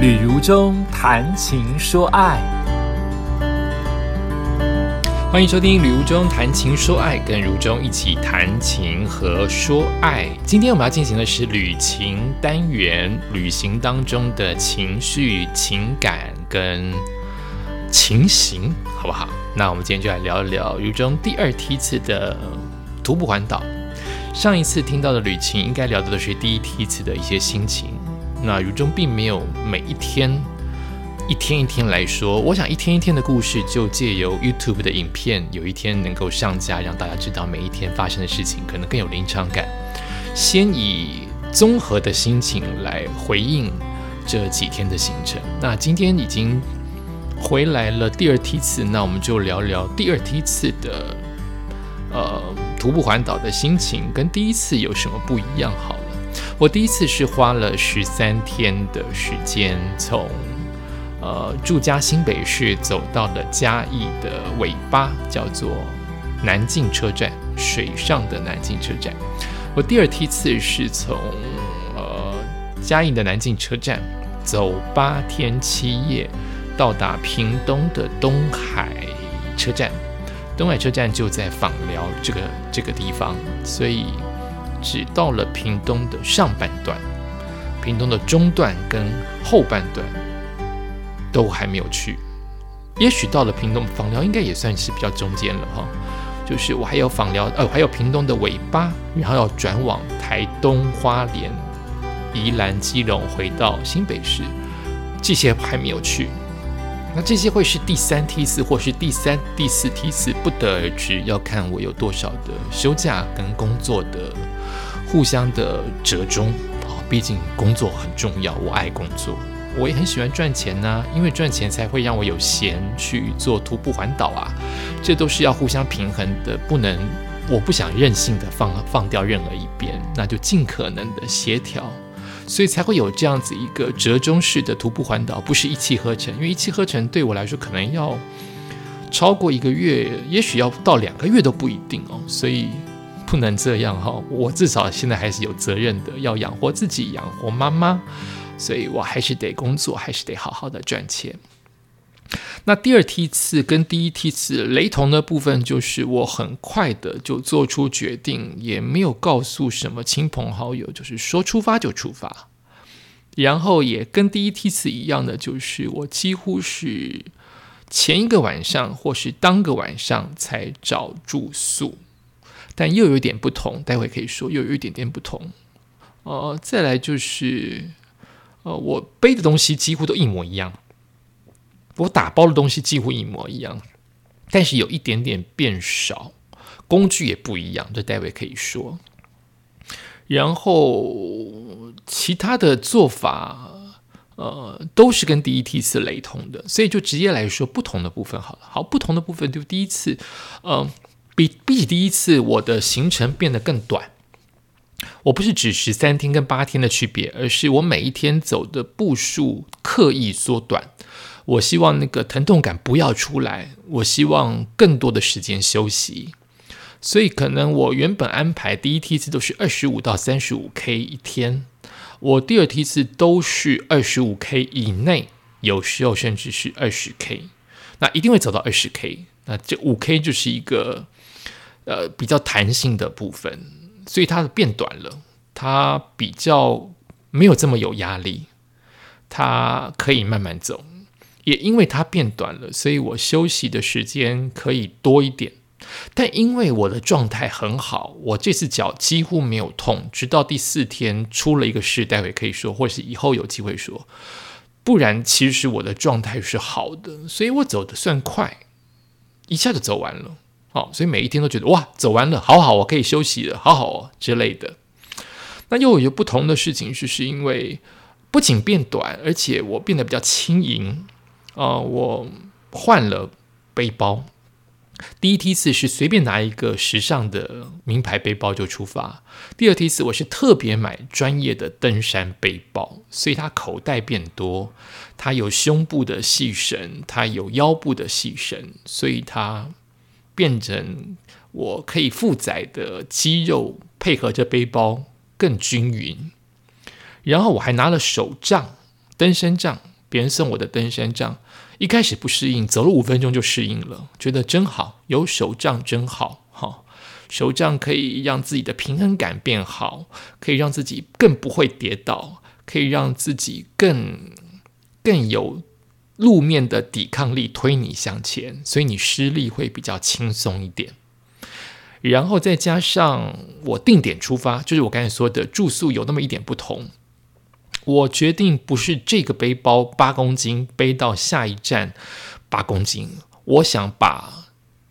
旅如中谈情说爱，欢迎收听旅如中谈情说爱，跟如中一起谈情和说爱。今天我们要进行的是旅情单元，旅行当中的情绪、情感跟情形，好不好？那我们今天就来聊一聊如中第二梯次的徒步环岛。上一次听到的旅情，应该聊的都是第一梯次的一些心情。那如中并没有每一天一天一天来说，我想一天一天的故事就借由 YouTube 的影片有一天能够上架，让大家知道每一天发生的事情，可能更有临场感。先以综合的心情来回应这几天的行程。那今天已经回来了第二梯次，那我们就聊聊第二梯次的徒步环岛的心情跟第一次有什么不一样好了。我第一次是花了13天的时间，从住家新北市走到了嘉义的尾巴，叫做南靖车站，水上的南靖车站。我第二梯次是从嘉义的南靖车站走8天7夜，到达屏东的东海车站。东海车站就在枋寮这个地方，所以只到了屏东的上半段，屏东的中段跟后半段都还没有去。也许到了屏东，枋寮应该也算是比较中间了哈。就是我还有屏东的尾巴，然后要转往台东、花莲、宜兰、基隆，回到新北市，这些还没有去。那这些会是第三梯次或是第四梯次，不得而知，要看我有多少的休假跟工作的互相的折中。毕竟工作很重要，我爱工作，我也很喜欢赚钱啊，因为赚钱才会让我有闲去做徒步环岛啊，这都是要互相平衡的，我不想任性的放掉任何一边，那就尽可能的协调。所以才会有这样子一个折中式的徒步环岛，不是一气呵成，因为一气呵成对我来说可能要超过1个月，也许要到2个月都不一定哦，所以不能这样哦。我至少现在还是有责任的，要养活自己，养活妈妈，所以我还是得工作，还是得好好的赚钱。那第二梯次跟第一梯次雷同的部分，就是我很快的就做出决定，也没有告诉什么亲朋好友，就是说出发就出发。然后也跟第一梯次一样的，就是我几乎是前1个晚上或是当个晚上才找住宿，但又有一点不同，待会可以说又有一点点不同。再来就是我背的东西几乎都一模一样，我打包的东西几乎一模一样，但是有一点点变少，工具也不一样，这待会可以说。然后其他的做法都是跟第一梯次雷同的，所以就直接来说不同的部分好了。好，不同的部分就第一次，比起第一次我的行程变得更短。我不是指13天跟8天的区别，而是我每一天走的步数刻意缩短。我希望那个疼痛感不要出来，我希望更多的时间休息，所以可能我原本安排第一梯次都是25到 35K 一天，我第二梯次都是25K 以内，有时候甚至是 20K， 那一定会走到 20K， 那这 5K 就是一个比较弹性的部分，所以它变短了，它比较没有这么有压力，它可以慢慢走。也因为它变短了，所以我休息的时间可以多一点，但因为我的状态很好，我这次脚几乎没有痛，直到第4天出了一个事，待会可以说，或是以后有机会说，不然其实我的状态是好的，所以我走得算快，一下就走完了。所以每一天都觉得哇，走完了，好好，我可以休息了，好好哦之类的。那又有不同的事情是因为不仅变短，而且我变得比较轻盈。我换了背包。第一梯次是随便拿一个时尚的名牌背包就出发，第二梯次我是特别买专业的登山背包，所以它口袋变多，它有胸部的细绳，它有腰部的细绳，所以它变成我可以负载的肌肉配合着背包更均匀。然后我还拿了手杖，登山杖，别人送我的登山杖，一开始不适应，走了5分钟就适应了，觉得真好，有手杖真好。手杖可以让自己的平衡感变好，可以让自己更不会跌倒，可以让自己更有路面的抵抗力推你向前，所以你施力会比较轻松一点。然后再加上我定点出发，就是我刚才说的住宿有那么一点不同，我决定不是这个背包8公斤背到下一站8公斤，我想把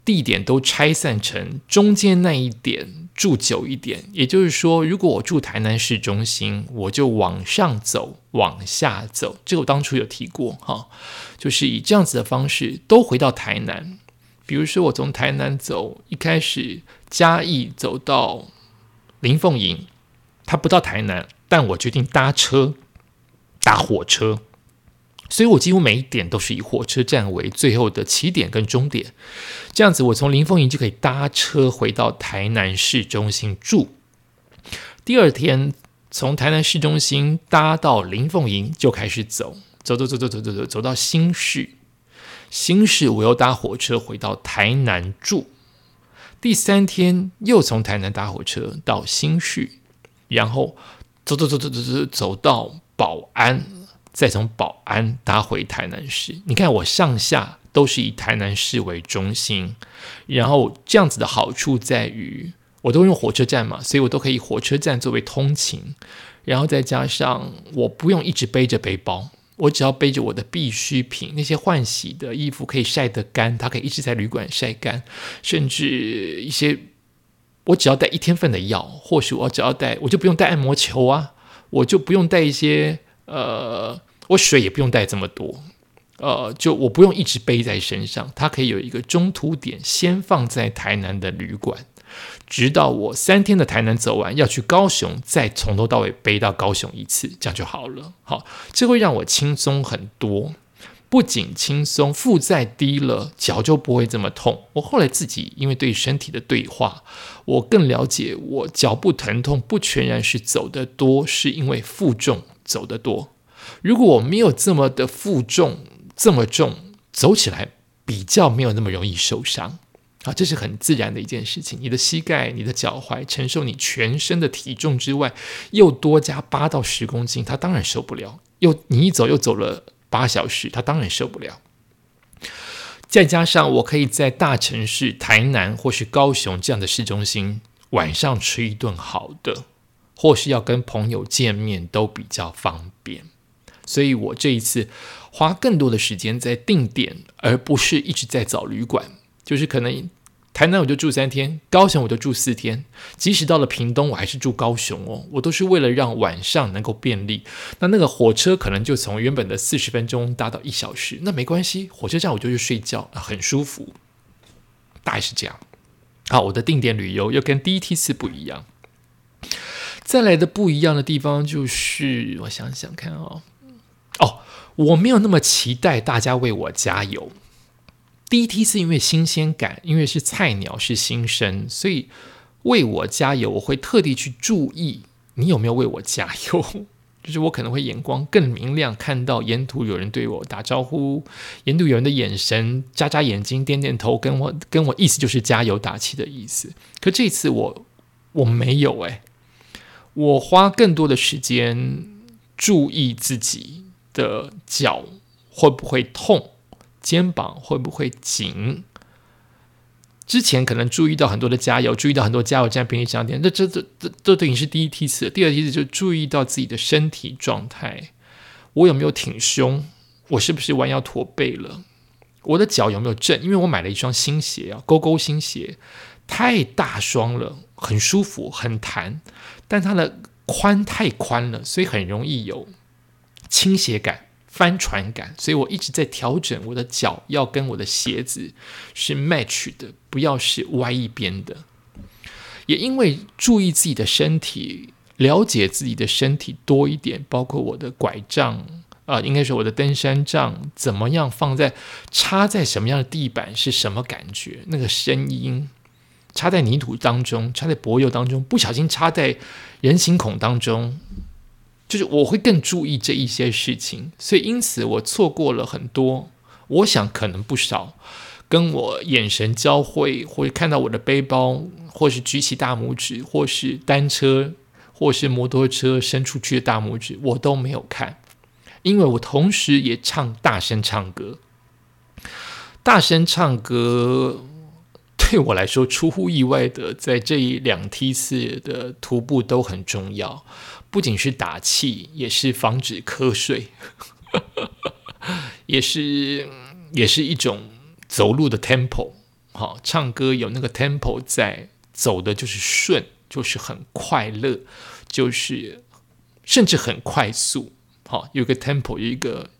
地点都拆散成中间那一点住久一点，也就是说如果我住台南市中心，我就往上走往下走，这个我当初有提过哈，就是以这样子的方式都回到台南。比如说我从台南走，一开始嘉义走到林凤营，它不到台南，但我决定搭车搭火车，所以我几乎每一点都是以火车站为最后的起点跟终点，这样子我从林凤营就可以搭车回到台南市中心住。第二天从台南市中心搭到林凤营就开始走到新市，新市我又搭火车回到台南住。第三天又从台南搭火车到新市，然后走到保安，再从保安搭回台南市。你看我上下都是以台南市为中心，然后这样子的好处在于我都用火车站嘛，所以我都可以火车站作为通勤，然后再加上我不用一直背着背包，我只要背着我的必需品，那些换洗的衣服可以晒得干，它可以一直在旅馆晒干，甚至一些我只要带1天份的药，或许我只要带，我就不用带按摩球啊，我就不用带一些我水也不用带这么多，就我不用一直背在身上，它可以有一个中途点先放在台南的旅馆，直到我3天的台南走完要去高雄，再从头到尾背到高雄一次，这样就好了。好，这会让我轻松很多，不仅轻松，负载低了，脚就不会这么痛。我后来自己因为对身体的对话，我更了解我脚部疼痛不全然是走得多，是因为负重走得多。如果我没有这么的负重这么重，走起来比较没有那么容易受伤。好，这是很自然的一件事情，你的膝盖你的脚踝承受你全身的体重之外，又多加8到10公斤，它当然受不了，你一走又走了8小时，它当然受不了。再加上我可以在大城市台南或是高雄这样的市中心晚上吃一顿好的，或是要跟朋友见面都比较方便，所以我这一次花更多的时间在定点，而不是一直在找旅馆。就是可能台南我就住3天，高雄我就住4天，即使到了屏东我还是住高雄哦，我都是为了让晚上能够便利。那个火车可能就从原本的40分钟搭到1小时，那没关系，火车站我就去睡觉，很舒服，大概是这样。好，我的定点旅游又跟第一梯次不一样。再来的不一样的地方就是，我想想看哦，我没有那么期待大家为我加油。第一梯次因为新鲜感，因为是菜鸟是新生，所以为我加油，我会特地去注意你有没有为我加油。就是我可能会眼光更明亮，看到沿途有人对我打招呼，沿途有人的眼神眨眨眼睛点点头，跟我意思就是加油打气的意思。可这次我没有我花更多的时间注意自己的脚会不会痛，肩膀会不会紧。之前可能注意到很多的加油，注意到很多加油站便利商店，这对你是第一梯次。第二梯次就注意到自己的身体状态，我有没有挺胸，我是不是弯腰驼背了，我的脚有没有正，因为我买了一双新鞋勾勾新鞋，太大双了，很舒服很弹，但它的宽太宽了，所以很容易有倾斜感翻船感，所以我一直在调整我的脚要跟我的鞋子是 match 的，不要是歪一边的。也因为注意自己的身体，了解自己的身体多一点，包括我的拐杖应该是我的登山杖怎么样放在插在什么样的地板是什么感觉，那个声音插在泥土当中，插在柏油当中，不小心插在人行孔当中，就是我会更注意这一些事情，所以因此我错过了很多，我想可能不少跟我眼神交汇，或者看到我的背包，或是举起大拇指，或是单车，或是摩托车伸出去的大拇指，我都没有看，因为我同时也大声唱歌，对我来说出乎意外的在这一两梯次的徒步都很重要，不仅是打气，也是防止瞌睡也是一种走路的 tempo， 好，唱歌有那个 tempo 在，走的就是顺，就是很快乐，就是甚至很快速，好，有一个 tempo， 有一个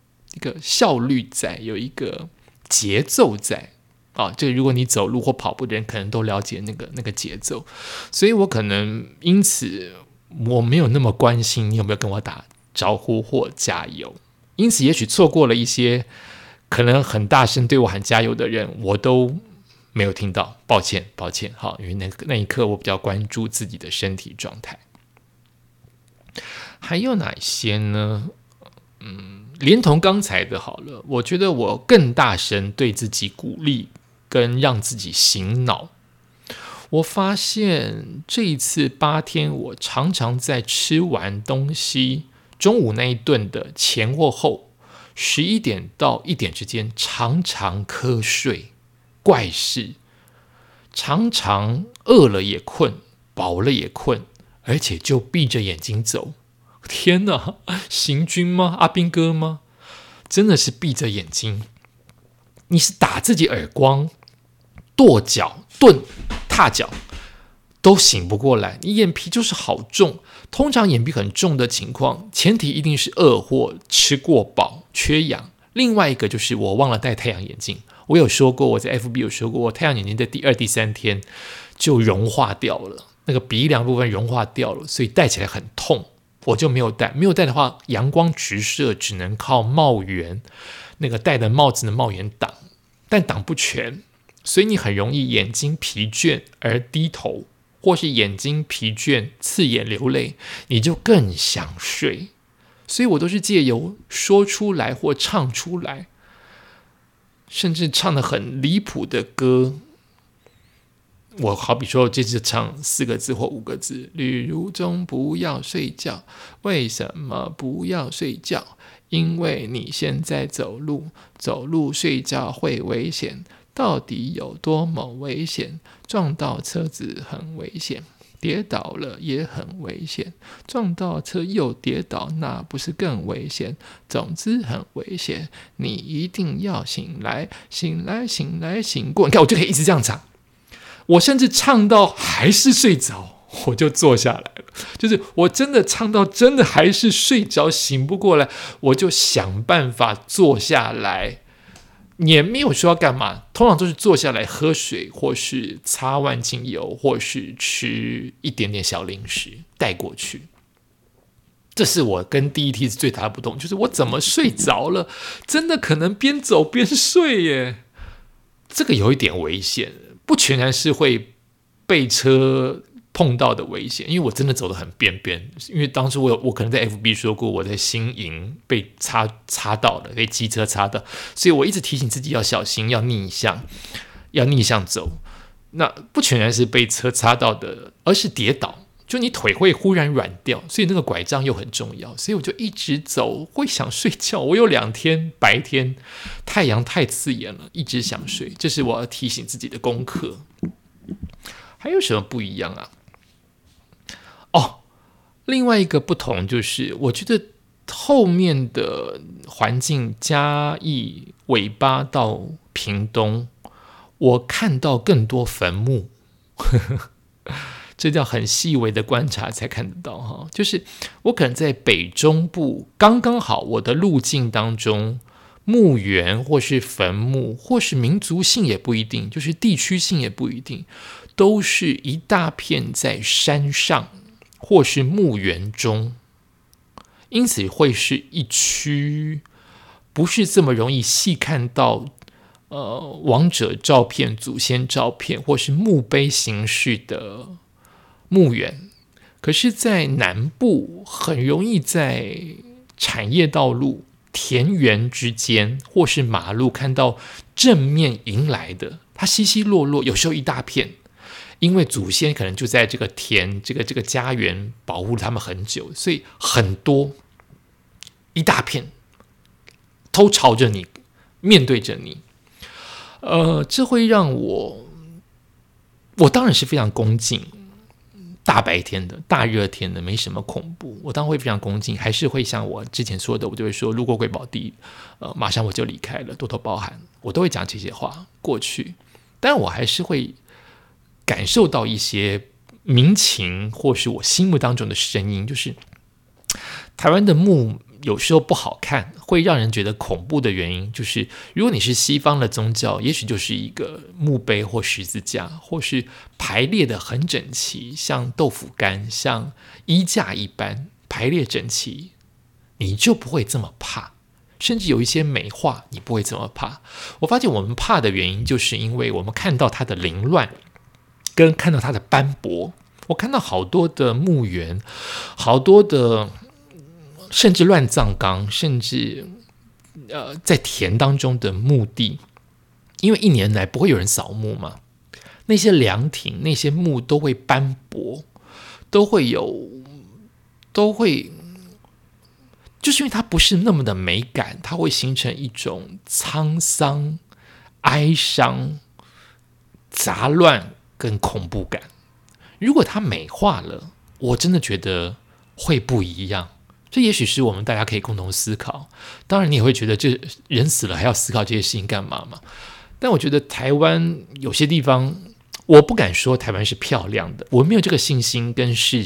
效率在，有一个节奏在啊，这如果你走路或跑步的人可能都了解那个节奏，所以我可能因此我没有那么关心你有没有跟我打招呼或加油，因此也许错过了一些可能很大声对我喊加油的人，我都没有听到，抱歉，好，因为那一刻我比较关注自己的身体状态。还有哪些呢？连同刚才的好了，我觉得我更大声对自己鼓励跟让自己醒脑。我发现这一次8天，我常常在吃完东西，中午那一顿的前或后，11点到1点之间常常瞌睡，怪事，常常饿了也困，饱了也困，而且就闭着眼睛走。天哪，行军吗？阿兵哥吗？真的是闭着眼睛，你是打自己耳光，跺脚、顿、踏脚都醒不过来，你眼皮就是好重。通常眼皮很重的情况，前提一定是饿或吃过饱、缺氧。另外一个就是我忘了戴太阳眼镜，我有说过，我在 FB 有说过，我太阳眼镜在第2、第3天就融化掉了，那个鼻梁部分融化掉了，所以戴起来很痛，我就没有戴的话，阳光直射只能靠帽檐，那个戴的帽子的帽檐挡，但挡不全，所以你很容易眼睛疲倦而低头，或是眼睛疲倦刺眼流泪，你就更想睡。所以我都是借由说出来或唱出来，甚至唱得很离谱的歌，我好比说这次唱4个字或5个字，旅途中不要睡觉，为什么不要睡觉？因为你现在走路睡觉会危险，到底有多么危险？撞到车子很危险，跌倒了也很危险，撞到车又跌倒，那不是更危险？总之很危险，你一定要醒来，醒来，醒来，醒过。你看，我就可以一直这样唱，我甚至唱到还是睡着，我就坐下来了。就是我真的唱到真的还是睡着，醒不过来，我就想办法坐下来。也没有说要干嘛，通常都是坐下来喝水，或是擦万金油，或是吃一点点小零食带过去。这是我跟第一梯次最大的不同，就是我怎么睡着了，真的可能边走边睡耶，这个有一点危险，不全然是会被车碰到的危险，因为我真的走得很边边，因为当时我可能在 FB 说过，我在新营被擦到了，被机车擦到，所以我一直提醒自己要小心，要逆向走。那不全然是被车擦到的，而是跌倒，就你腿会忽然软掉，所以那个拐杖又很重要，所以我就一直走，会想睡觉。我有2天白天太阳太刺眼了，一直想睡，这是我要提醒自己的功课。还有什么不一样啊？哦，另外一个不同就是，我觉得后面的环境，嘉义尾巴到屏东，我看到更多坟墓，这叫很细微的观察才看得到，就是我可能在北中部，刚刚好我的路径当中，墓园或是坟墓，或是民族性也不一定，就是地区性也不一定，都是一大片在山上或是墓园中，因此会是一区，不是这么容易细看到亡者照片、祖先照片或是墓碑形式的墓园。可是在南部很容易在产业道路、田园之间或是马路看到正面迎来的，它稀稀落落，有时候一大片，因为祖先可能就在这个田、这个家园保护他们很久，所以很多一大片都朝着你，面对着你。这会让我当然是非常恭敬，大白天的大热天的没什么恐怖，我当然会非常恭敬，还是会像我之前说的，我就会说路过瑰宝地，马上我就离开了，多多包涵，我都会讲这些话过去。但我还是会感受到一些民情或是我心目当中的声音，就是台湾的墓有时候不好看，会让人觉得恐怖的原因，就是如果你是西方的宗教，也许就是一个墓碑或十字架，或是排列的很整齐，像豆腐干、像衣架一般排列整齐，你就不会这么怕，甚至有一些美化你不会这么怕。我发现我们怕的原因，就是因为我们看到它的凌乱跟看到它的斑驳。我看到好多的墓园，好多的甚至乱葬岗，甚至在田当中的墓地，因为一年来不会有人扫墓嘛，那些凉亭、那些墓都会斑驳，都会，就是因为它不是那么的美感，它会形成一种沧桑、哀伤、杂乱跟恐怖感。如果它美化了，我真的觉得会不一样。这也许是我们大家可以共同思考，当然你也会觉得这人死了还要思考这些事情干嘛嘛？但我觉得台湾有些地方，我不敢说台湾是漂亮的，我没有这个信心跟世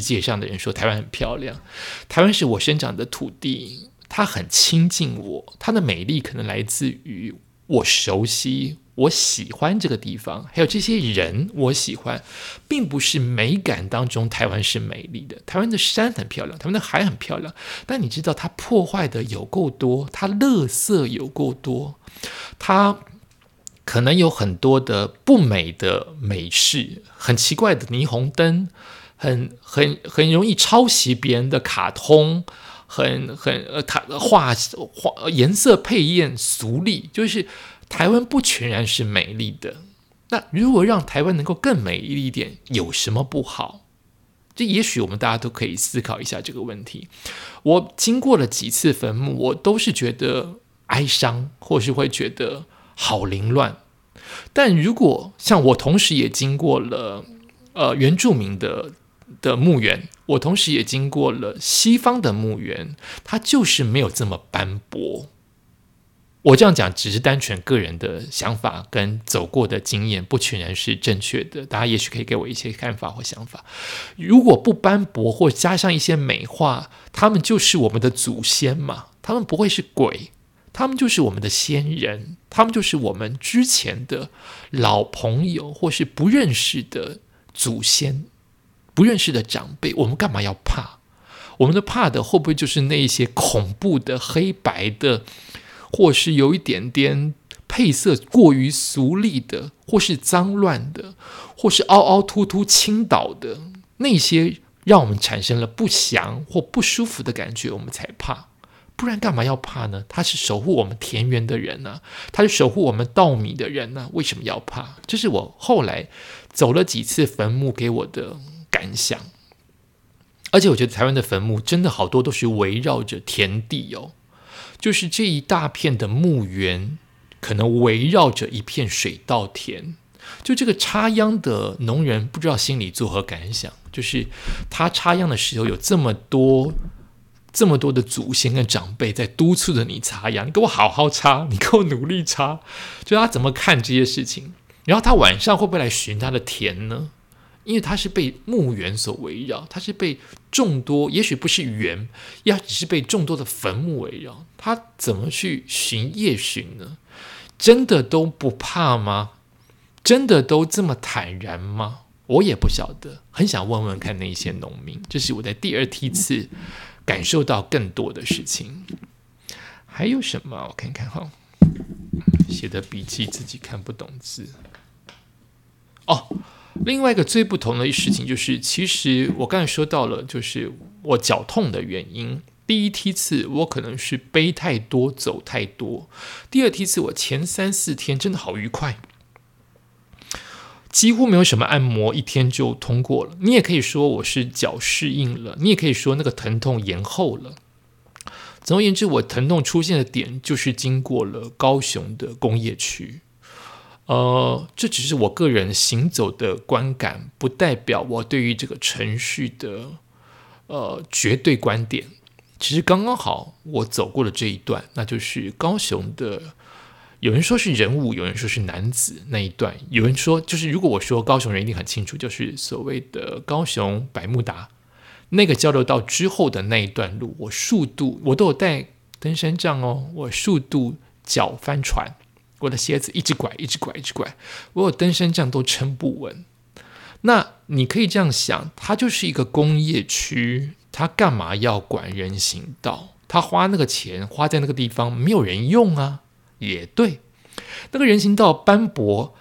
界上的人说台湾很漂亮。台湾是我生长的土地，它很亲近我，它的美丽可能来自于我熟悉，我喜欢这个地方，还有这些人我喜欢，并不是美感当中台湾是美丽的。台湾的山很漂亮，台湾的海很漂亮，但你知道它破坏的有够多，它垃圾有够多，它可能有很多的不美的美事，很奇怪的霓虹灯， 很容易抄袭别人的卡通，画颜色配艳俗丽，就是台湾不全然是美丽的。那如果让台湾能够更美丽一点，有什么不好？这也许我们大家都可以思考一下这个问题。我经过了几次坟墓，我都是觉得哀伤，或是会觉得好凌乱。但如果像我同时也经过了原住民的墓园，我同时也经过了西方的墓园，它就是没有这么斑驳。我这样讲只是单纯个人的想法跟走过的经验，不全然是正确的，大家也许可以给我一些看法或想法。如果不斑驳或加上一些美化，他们就是我们的祖先嘛，他们不会是鬼，他们就是我们的先人，他们就是我们之前的老朋友或是不认识的祖先，不认识的长辈，我们干嘛要怕？我们的怕的会不会就是那一些恐怖的、黑白的，或是有一点点配色过于俗丽的，或是脏乱的，或是凹凹凸凸倾倒的，那些让我们产生了不祥或不舒服的感觉，我们才怕。不然干嘛要怕呢？他是守护我们田园的人啊，他是守护我们稻米的人啊，为什么要怕？这是我后来走了几次坟墓给我的感想。而且我觉得台湾的坟墓真的好多都是围绕着田地哦，就是这一大片的墓园可能围绕着一片水稻田。就这个插秧的农人不知道心里作何感想，就是他插秧的时候有这么多的祖先跟长辈在督促着你插秧，你给我好好插，你给我努力插，就他怎么看这些事情。然后他晚上会不会来巡他的田呢？因为他是被墓园所围绕，他是被众多，也许不是园，也只是被众多的坟墓围绕，他怎么去巡夜巡呢？真的都不怕吗？真的都这么坦然吗？我也不晓得，很想问问看那些农民。这是我在第二梯次感受到更多的事情。还有什么？我看看哈，写的笔记自己看不懂字。哦。另外一个最不同的事情就是，其实我刚才说到了，就是我脚痛的原因。第一梯次我可能是背太多走太多，第二梯次我前3-4天真的好愉快，几乎没有什么按摩，一天就通过了。你也可以说我是脚适应了，你也可以说那个疼痛延后了。总而言之，我疼痛出现的点就是经过了高雄的工业区。这只是我个人行走的观感，不代表我对于这个程序的绝对观点。其实刚刚好我走过了这一段，那就是高雄的，有人说是人武，有人说是楠梓那一段，有人说就是如果我说高雄人一定很清楚，就是所谓的高雄百慕达那个交流道之后的那一段路，我数度，我都有带登山杖哦，我数度脚翻船，我的鞋子一直拐一直拐一直拐，我有登山杖都撑不稳。那你可以这样想，它就是一个工业区，它干嘛要管人行道？它花那个钱花在那个地方，没有人用啊，也对。那个人行道斑驳，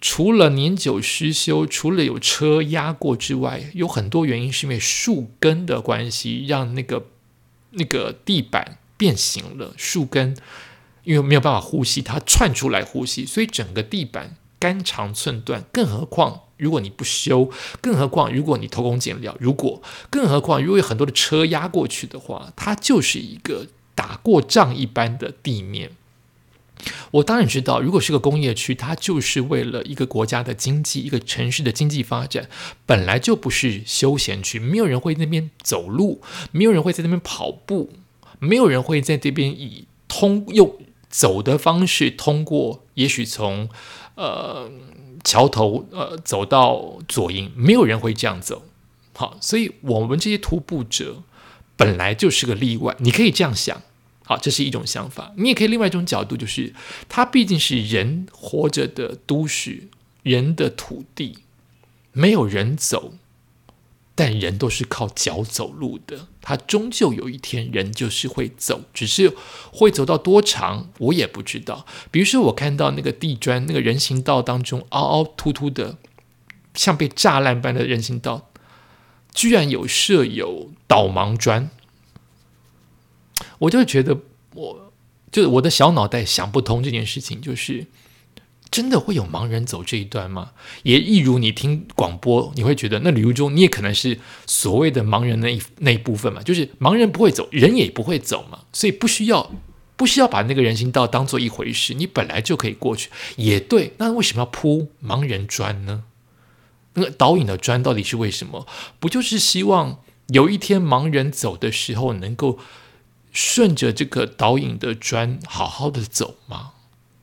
除了年久失修，除了有车压过之外，有很多原因是因为树根的关系，让那个地板变形了，树根因为没有办法呼吸，它窜出来呼吸，所以整个地板肝肠寸断。更何况如果你不修，更何况如果你偷工减料，更何况如果有很多的车压过去的话，它就是一个打过仗一般的地面。我当然知道，如果是个工业区，它就是为了一个国家的经济，一个城市的经济发展，本来就不是休闲区，没有人会在那边走路，没有人会在那边跑步，没有人会在这边以用走的方式通过，也许从桥头走到左营，没有人会这样走。好，所以我们这些徒步者本来就是个例外，你可以这样想。好，这是一种想法。你也可以另外一种角度，就是它毕竟是人活着的都市，人的土地，没有人走，但人都是靠脚走路的，它终究有一天人就是会走，只是会走到多长我也不知道。比如说我看到那个地砖，那个人行道当中凹凹凸凸的像被炸烂般的人行道，居然有设有导盲砖，我就觉得我的小脑袋想不通这件事情，就是真的会有盲人走这一段吗？也一如你听广播你会觉得那旅途中你也可能是所谓的盲人那一部分嘛，就是盲人不会走，人也不会走嘛，所以不需要把那个人行道当做一回事，你本来就可以过去，也对。那为什么要铺盲人砖呢？那个导引的砖到底是为什么？不就是希望有一天盲人走的时候能够顺着这个导引的砖好好的走吗？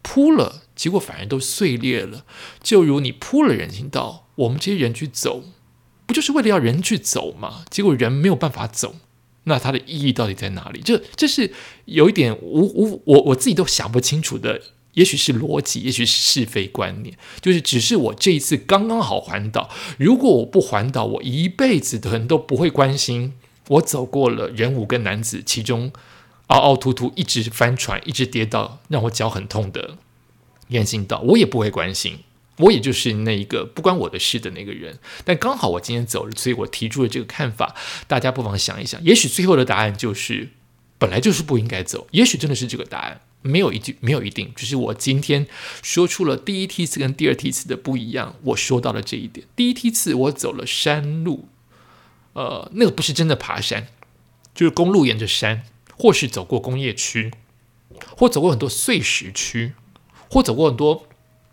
铺了结果反而都碎裂了，就如你铺了人行道，我们这些人去走，不就是为了要人去走吗？结果人没有办法走，那它的意义到底在哪里？这是有一点我自己都想不清楚的，也许是逻辑，也许是是非观念。就是只是我这一次刚刚好环岛，如果我不环岛，我一辈子可能都不会关心我走过了人武跟楠梓，其中凹凹凸凸一直翻船一直跌到让我脚很痛的人行道，我也不会关心，我也就是那一个不关我的事的那个人。但刚好我今天走了，所以我提出了这个看法，大家不妨想一想，也许最后的答案就是本来就是不应该走，也许真的是这个答案，没有一定，只是我今天说出了第一梯次跟第二梯次的不一样，我说到了这一点。第一梯次我走了山路，那个不是真的爬山，就是公路沿着山，或是走过工业区，或走过很多碎石区，或走过很多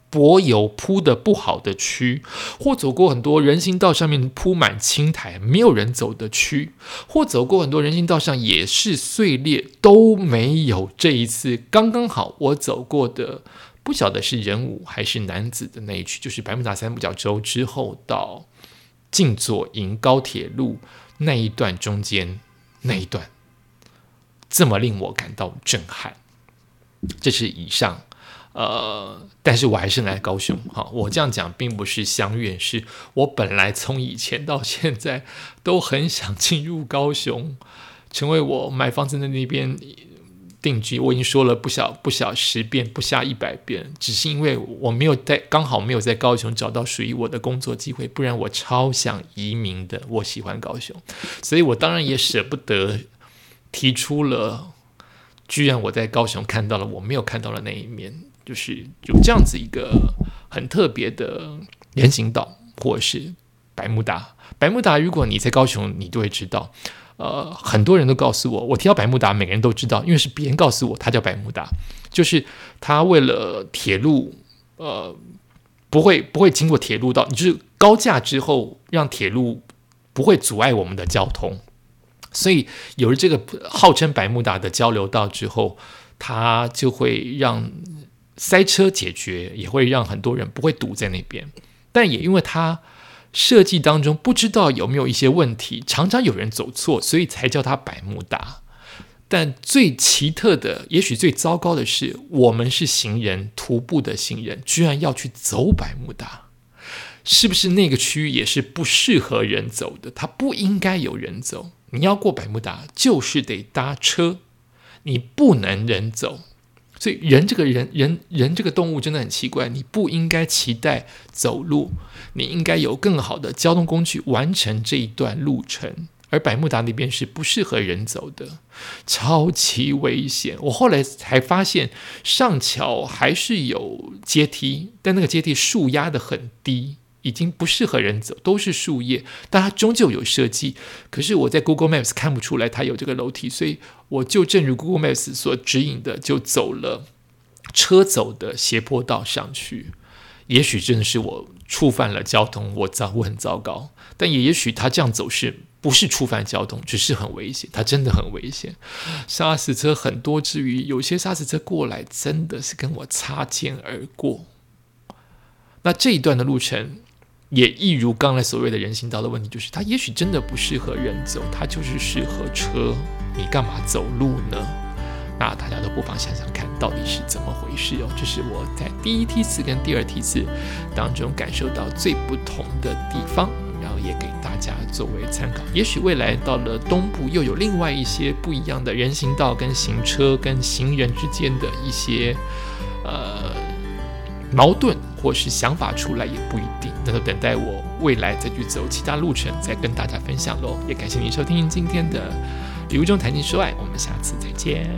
柏油铺的不好的区，或走过很多人行道上面铺满青苔没有人走的区，或走过很多人行道上也是碎裂，都没有这一次刚刚好我走过的，不晓得是人武还是楠梓的那一区，就是百慕达三步角洲之后到近左营高铁路那一段，中间那一段这么令我感到震撼。这是以上但是我还是来高雄哈。我这样讲并不是相怨，是我本来从以前到现在都很想进入高雄，成为我买房子的那边定居，我已经说了不小10遍，不下100遍，只是因为我没有在刚好没有在高雄找到属于我的工作机会，不然我超想移民的，我喜欢高雄，所以我当然也舍不得提出了，居然我在高雄看到了我没有看到的那一面，就是有这样子一个很特别的人行道，或者是百慕达，如果你在高雄，你就会知道。很多人都告诉我，我提到百慕达，每个人都知道，因为是别人告诉我，它叫百慕达，就是它为了铁路，不会经过铁路道，就是高架之后让铁路不会阻碍我们的交通，所以有了这个号称百慕达的交流道之后，它就会让塞车解决，也会让很多人不会堵在那边，但也因为它设计当中不知道有没有一些问题，常常有人走错，所以才叫它百慕达。但最奇特的，也许最糟糕的是，我们是行人，徒步的行人，居然要去走百慕达。是不是那个区域也是不适合人走的？它不应该有人走。你要过百慕达，就是得搭车，你不能人走。所以人这个动物真的很奇怪，你不应该期待走路，你应该有更好的交通工具完成这一段路程，而百慕达那边是不适合人走的，超级危险。我后来才发现上桥还是有阶梯，但那个阶梯树压得很低，已经不适合人走，都是树叶，但它终究有设计。可是我在 Google Maps 看不出来它有这个楼梯，所以我就正如 Google Maps 所指引的，就走了车走的斜坡道上去。也许真的是我触犯了交通，我很糟糕，但也许他这样走是不是触犯交通，只是很危险，它真的很危险。砂石车很多之余，有些砂石车过来真的是跟我擦肩而过。那这一段的路程也一如刚才所谓的人行道的问题，就是它也许真的不适合人走，它就是适合车，你干嘛走路呢？那大家都不妨想想看到底是怎么回事哦。这是我在第一梯次跟第二梯次当中感受到最不同的地方，然后也给大家作为参考。也许未来到了东部又有另外一些不一样的人行道跟行车跟行人之间的一些矛盾或是想法出来，也不一定，那就等待我未来再去走其他路程再跟大家分享咯。也感谢您收听今天的《旅途中谈情说爱》，我们下次再见。